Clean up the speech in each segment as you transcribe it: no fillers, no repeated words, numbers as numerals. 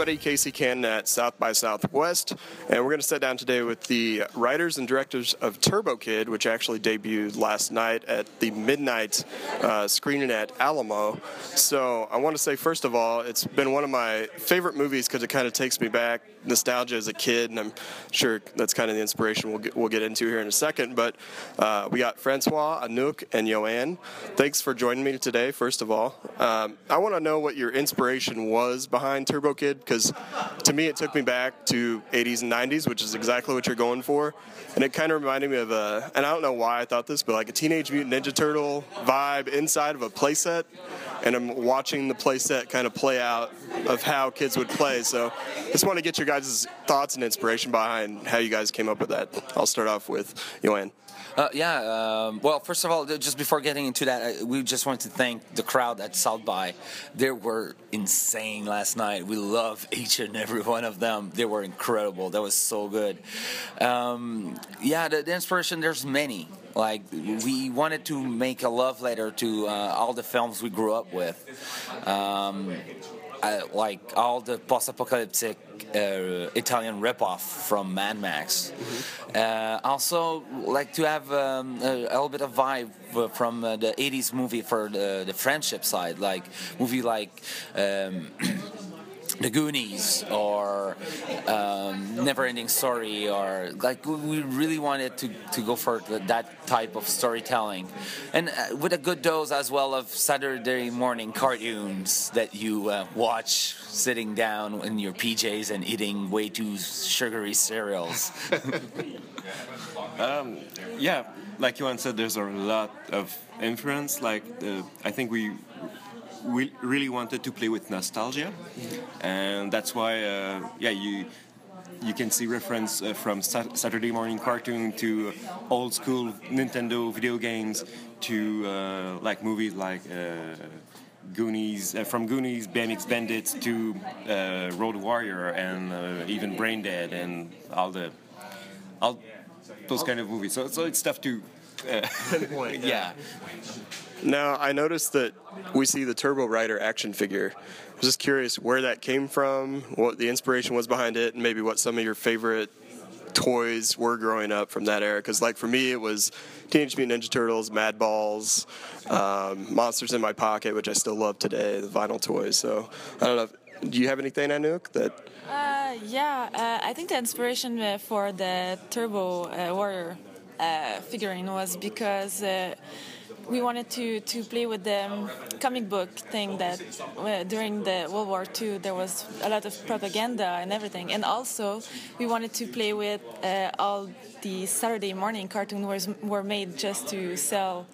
everybody. Casey Cannon at South by Southwest, and we're going to sit down today with the writers and directors of Turbo Kid, which actually debuted last night at the midnight screening at Alamo. So I want to say, first of all, it's been one of my favorite movies because it kind of takes me back, nostalgia as a kid, and I'm sure that's kind of the inspiration we'll get into here in a second. But we got Francois, Anouk, and Joanne. Thanks for joining me today, first of all. I want to know what your inspiration was behind Turbo Kid, because to me it took me back to 80s and 90s, which is exactly what you're going for, and it kind of reminded me of a, and I don't know why I thought this, but like a Teenage Mutant Ninja Turtle vibe inside of a playset, and I'm watching the playset kind of play out of how kids would play. So just want to get your guys' thoughts and inspiration behind how you guys came up with that. I'll start off with Joanne. Well, first of all, just before getting into that, we just want to thank the crowd at South By. They were insane last night. We love each and every one of them. They were incredible. That was so good. The inspiration, there's many. Like, we wanted to make a love letter to all the films we grew up with. Like all the post-apocalyptic Italian ripoff from Mad Max. Also, like to have a little bit of vibe from the 80s movie for the friendship side, like movie like The Goonies or Never Ending Story, or like we really wanted to go for that type of storytelling, and with a good dose as well of Saturday morning cartoons that you watch sitting down in your PJs and eating way too sugary cereals. Like Johan said, there's a lot of influence. Like I think we really wanted to play with nostalgia, and that's why you can see reference from Saturday Morning Cartoon to old school Nintendo video games to like movies like Goonies, from Goonies, BMX Bandits to Road Warrior, and even Braindead and all those kind of movies. So it's tough to pinpoint. Now, I noticed that we see the Turbo Rider action figure. I was just curious where that came from, what the inspiration was behind it, and maybe what some of your favorite toys were growing up from that era. Because, like, for me, it was Teenage Mutant Ninja Turtles, Madballs, Monsters in My Pocket, which I still love today, the vinyl toys. So, I don't know. Do you have anything, Anouk, that... I think the inspiration for the Turbo Warrior figurine was because... we wanted to play with the comic book thing that during the World War II there was a lot of propaganda and everything, and also we wanted to play with all the Saturday morning cartoons were made just to sell,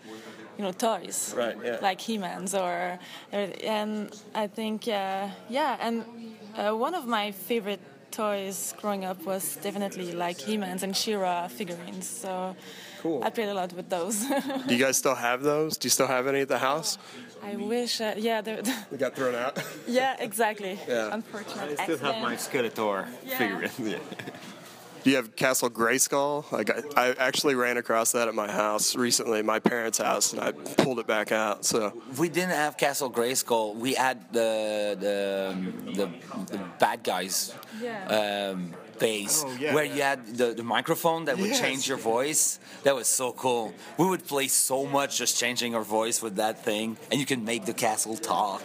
toys, right? Yeah. Like He-Man's or, and I think one of my favorite toys growing up was definitely like He-Man's and She-Ra figurines. So cool. I played a lot with those. Do you guys still have those? Do you still have any at the house? I wish. They got thrown out. Yeah, exactly. Yeah. Unfortunately. I still have my Skeletor figurine. Yeah. Do you have Castle Grayskull? Like I actually ran across that at my house recently, my parents' house, and I pulled it back out. So we didn't have Castle Grayskull. We had the bad guys. Yeah. Base, where you had the microphone that would change your voice. That was so cool. We would play so much just changing our voice with that thing, and you can make the castle talk.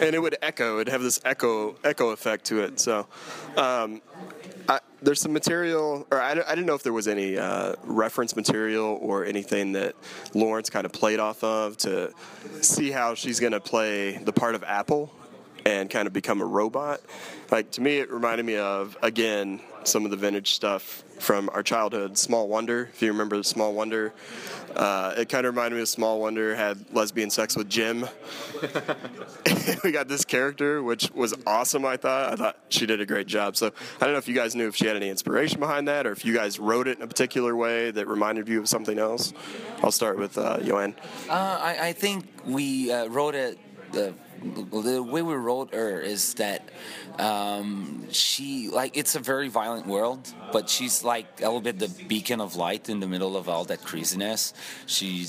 And it would echo. It'd have this echo effect to it. So there's some material, or I didn't know if there was any reference material or anything that Lawrence kind of played off of to see how she's going to play the part of Apple and kind of become a robot. Like, to me, it reminded me of, again, some of the vintage stuff from our childhood. Small Wonder, if you remember Small Wonder. It kind of reminded me of Small Wonder, had lesbian sex with Jim. We got this character, which was awesome, I thought. I thought she did a great job. So I don't know if you guys knew if she had any inspiration behind that, or if you guys wrote it in a particular way that reminded you of something else. I'll start with Joanne. I think we wrote it... the way we wrote her is that she, like, it's a very violent world, but she's like a little bit the beacon of light in the middle of all that craziness. She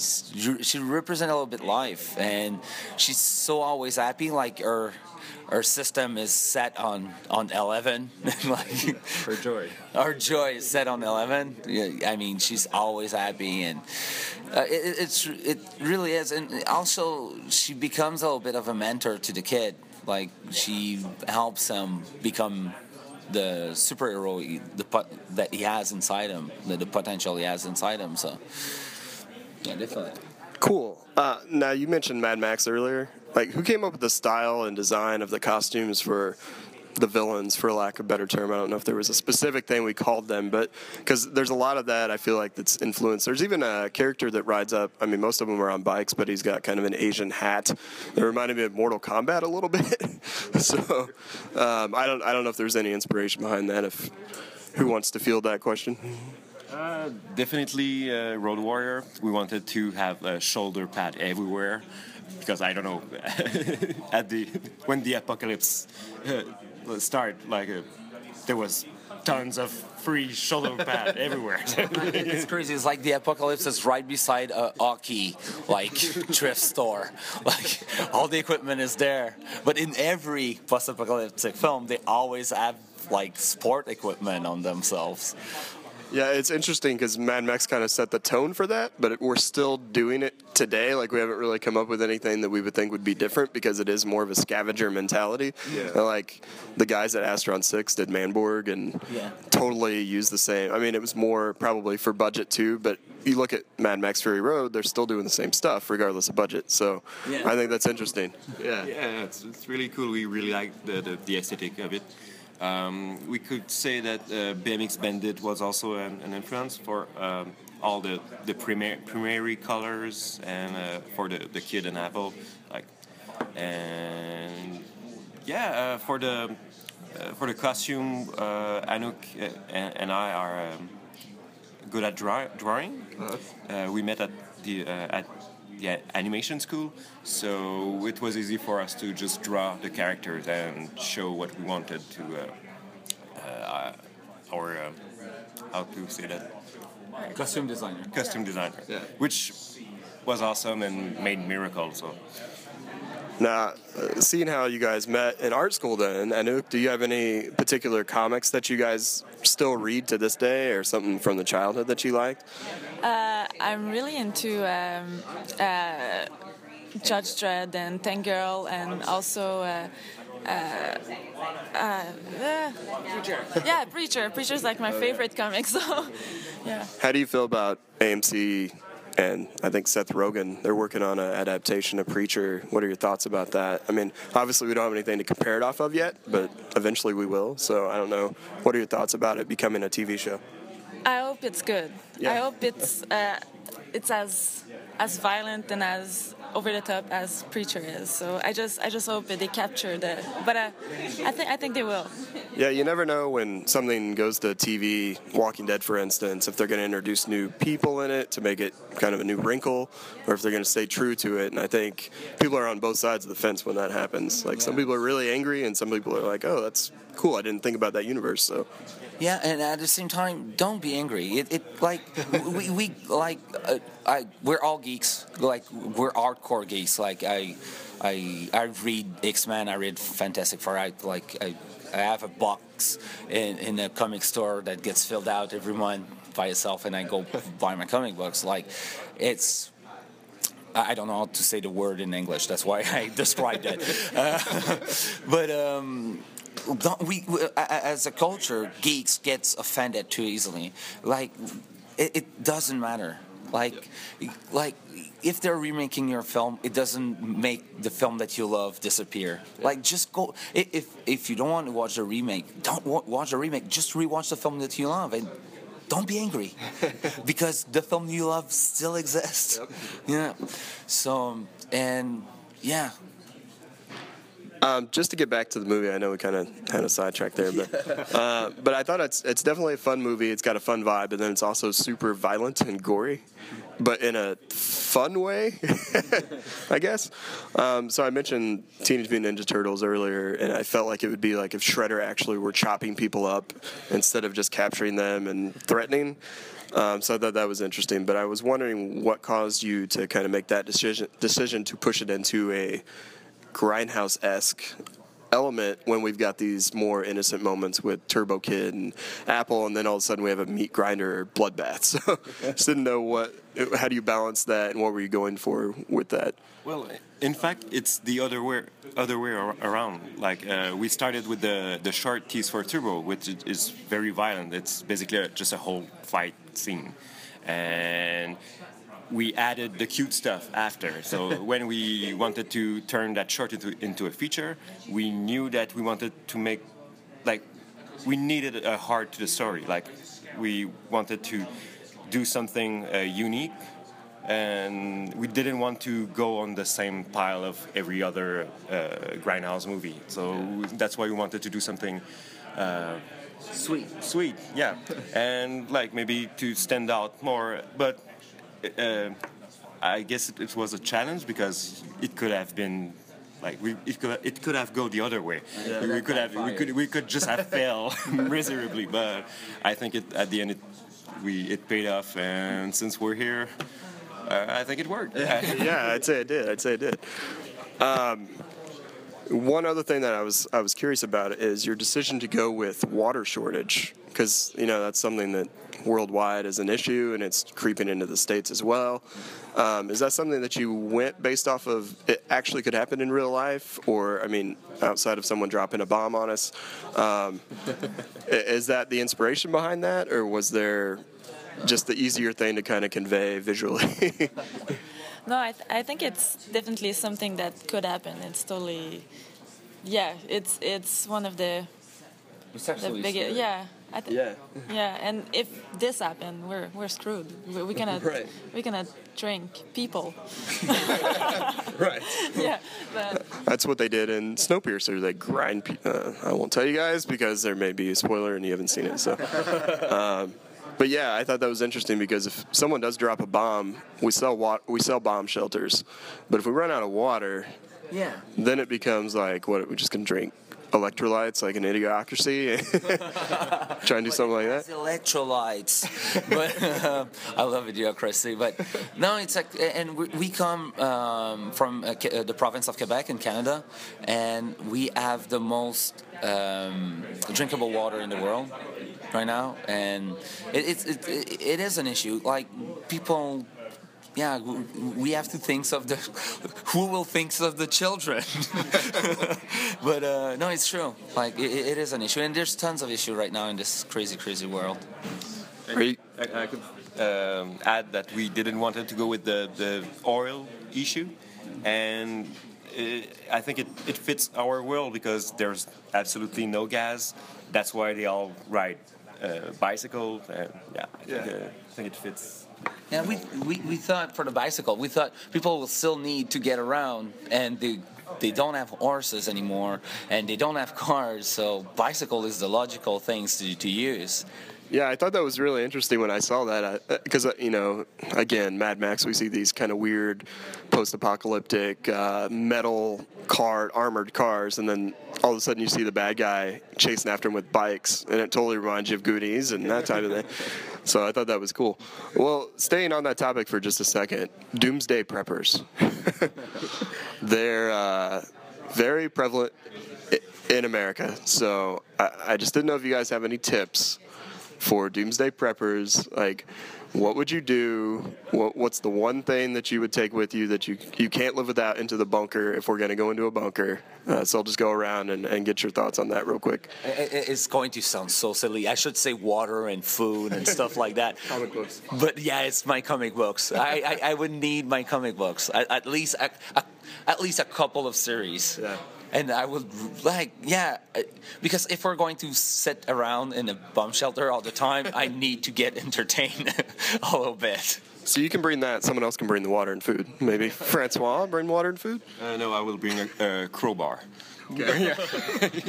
represents a little bit life, and she's so always happy. Like her system is set on 11. Like, her joy. Our joy is set on 11. Yeah, I mean, she's always happy, and it really is. And also, she becomes a little bit of a mentor to the kid. Like, she helps him become the superhero that he has inside him, the potential he has inside him. So, yeah, definitely. Cool. Now, you mentioned Mad Max earlier. Like, who came up with the style and design of the costumes for the villains, for lack of a better term? I don't know if there was a specific thing we called them, but because there's a lot of that, I feel like, that's influenced. There's even a character that rides up. I mean, most of them are on bikes, but he's got kind of an Asian hat that reminded me of Mortal Kombat a little bit. So I don't know if there's any inspiration behind that. If who wants to field that question? Definitely Road Warrior. We wanted to have a shoulder pad everywhere. Because I don't know, when the apocalypse started, like there was tons of free shoulder pad everywhere. It's crazy. It's like the apocalypse is right beside a hockey thrift store. Like, all the equipment is there. But in every post-apocalyptic film, they always have sport equipment on themselves. Yeah, it's interesting because Mad Max kind of set the tone for that, but we're still doing it today. Like, we haven't really come up with anything that we would think would be different because it is more of a scavenger mentality. Yeah. Like, the guys at Astron 6 did Manborg and totally used the same. I mean, it was more probably for budget, too, but you look at Mad Max Fury Road, they're still doing the same stuff regardless of budget. So I think that's interesting. Yeah, it's really cool. We really like the aesthetic of it. We could say that BMX Bandit was also an influence for all the primary colors and for the kid and apple, for the costume. Anouk and I are good at drawing. We met at the animation school, so it was easy for us to just draw the characters and show what we wanted to, how to say that? Costume designer. Yeah. Which was awesome and made miracles. So. Now, seeing how you guys met in art school then, Anouk, do you have any particular comics that you guys still read to this day or something from the childhood that you liked? I'm really into Judge Dredd and Tank Girl and also... Preacher. Yeah, Preacher. Preacher's like my favorite comic, so... yeah. How do you feel about AMC... And I think Seth Rogen, they're working on an adaptation of Preacher. What are your thoughts about that? I mean, obviously we don't have anything to compare it off of yet, but eventually we will. So I don't know. What are your thoughts about it becoming a TV show? I hope it's good. Yeah. I hope it's as violent and as over the top as Preacher is. So I just hope that they capture that. But I think they will. Yeah, you never know when something goes to TV, Walking Dead, for instance, if they're going to introduce new people in it to make it kind of a new wrinkle, or if they're going to stay true to it. And I think people are on both sides of the fence when that happens. Like, some people are really angry, and some people are like, oh, that's cool, I didn't think about that universe, so... Yeah, and at the same time, don't be angry. We're all geeks. Like, we're hardcore geeks. Like, I read X-Men, I read Fantastic Four. I have a box in a comic store that gets filled out every month by itself, and I go buy my comic books. Like, it's... I don't know how to say the word in English. That's why I described it. We as a culture, geeks gets offended too easily. Like, it doesn't matter. Like if they're remaking your film, it doesn't make the film that you love disappear. Yeah. Like, just go. If you don't want to watch a remake, don't watch a remake. Just rewatch the film that you love, and don't be angry because the film you love still exists. Yep. Yeah. So and yeah. Just to get back to the movie, I know we kind of sidetracked there, but I thought it's definitely a fun movie. It's got a fun vibe, and then it's also super violent and gory, but in a fun way, I guess. So I mentioned Teenage Mutant Ninja Turtles earlier, and I felt like it would be like if Shredder actually were chopping people up instead of just capturing them and threatening. So I thought that was interesting, but I was wondering what caused you to kind of make that decision to push it into a grindhouse-esque element when we've got these more innocent moments with Turbo Kid and Apple, and then all of a sudden we have a meat grinder bloodbath. So just didn't know how do you balance that, and what were you going for with that? Well, in fact, it's the other way around. Like we started with the short tease for Turbo, which is very violent. It's basically just a whole fight scene, and we added the cute stuff after. So when we wanted to turn that short into a feature, we knew that we wanted to make, like, we needed a heart to the story. Like, we wanted to do something unique, and we didn't want to go on the same pile of every other Grindhouse movie. So that's why we wanted to do something sweet, yeah. And, like, maybe to stand out more, but I guess it was a challenge because it could have been like it could have go the other way. Yeah, we could just have failed miserably, but I think at the end it paid off, and since we're here, I think it worked. Yeah, I'd say it did. One other thing that I was curious about is your decision to go with water shortage, because that's something that worldwide is an issue, and it's creeping into the States as well. Is that something that you went based off of it actually could happen in real life, or, I mean, outside of someone dropping a bomb on us? Is that the inspiration behind that, or was there just the easier thing to kind of convey visually? No, I think it's definitely something that could happen. It's totally, yeah, it's one of the... It's absolutely the biggest, yeah. Yeah, and if this happened, we're screwed. We cannot right. We cannot drink people. Right. Yeah. But that's what they did in Snowpiercer. They grind. I won't tell you guys because there may be a spoiler and you haven't seen it. So, but yeah, I thought that was interesting because if someone does drop a bomb, we sell bomb shelters, but if we run out of water, yeah, then it becomes like what we just can drink. Electrolytes, like an Idiocracy. Trying to do something like that. Electrolytes, but I love Idiocracy. But no, it's like, and we come from the province of Quebec in Canada, and we have the most drinkable water in the world right now, and it is an issue. Like people. Yeah, we have to think of who will think of the children. But no, it's true. Like it is an issue, and there's tons of issue right now in this crazy world. I could add that we didn't want it to go with the oil issue, and I think it fits our world because there's absolutely no gas. That's why they all ride bicycle. I think it fits. Yeah, we thought for the bicycle, we thought people will still need to get around, and they don't have horses anymore, and they don't have cars, so bicycle is the logical things to use. Yeah, I thought that was really interesting when I saw that, because, again, Mad Max, we see these kind of weird post-apocalyptic metal armored cars, and then all of a sudden you see the bad guy chasing after him with bikes, and it totally reminds you of Goonies and that type of thing. So I thought that was cool. Well, staying on that topic for just a second, doomsday preppers. They're very prevalent in America, so I just didn't know if you guys have any tips for doomsday preppers. Like, what would you do? What's the one thing that you would take with you that you can't live without into the bunker if we're going to go into a bunker? So I'll just go around and get your thoughts on that real quick. It's going to sound so silly. I should say water and food and stuff like that. Comic books. But yeah, it's my comic books. I would need my comic books. At least a couple of series. Yeah. And I would because if we're going to sit around in a bomb shelter all the time, I need to get entertained a little bit. So you can bring that. Someone else can bring the water and food. Maybe Francois bring water and food? No, I will bring a crowbar. Okay. Yeah.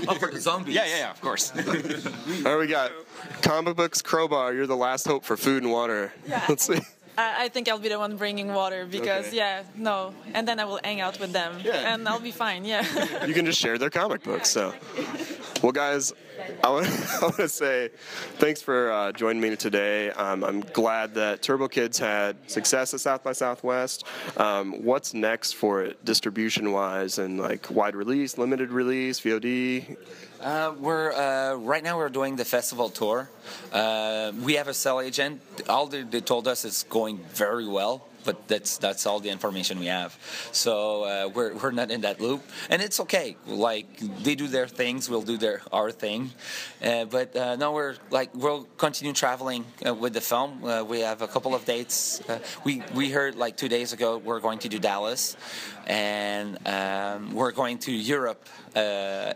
Oh, for the zombies. Yeah, of course. All right, we got comic books, crowbar. You're the last hope for food and water. Yeah. Let's see. I think I'll be the one bringing water because, and then I will hang out with them, and I'll be fine, You can just share their comic books, so. Well, guys, I want to say thanks for joining me today. I'm glad that Turbo Kids had success at South by Southwest. What's next for it distribution-wise and, like, wide release, limited release, VOD? Right now we're doing the festival tour. We have a sell agent. All they told us is going very well, but that's all the information we have. So we're not in that loop, and it's okay. Like, they do their things, we'll do our thing. But we'll continue traveling with the film. We have a couple of dates. We heard 2 days ago we're going to do Dallas, and we're going to Europe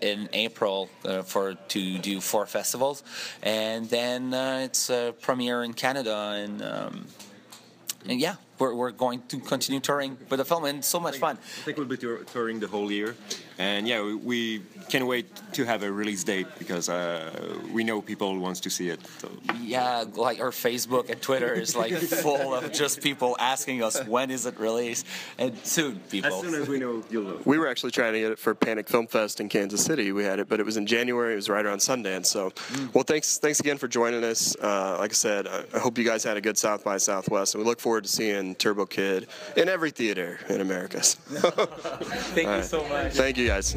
in April to do 4 festivals, and then it's a premiere in Canada and we're going to continue touring with the film, and it's so much fun. I think we'll be touring the whole year, and we can't wait to have a release date because we know people wants to see it. So. Yeah, our Facebook and Twitter is full of just people asking us when is it released, and soon, people. As soon as we know, you'll know. We were actually trying to get it for Panic Film Fest in Kansas City. We had it, but it was in January. It was right around Sundance. So, well, thanks again for joining us. Like I said, I hope you guys had a good South by Southwest, and we look forward to seeing Turbo Kid in every theater in America. Thank you so much. Thank you, guys.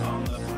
On the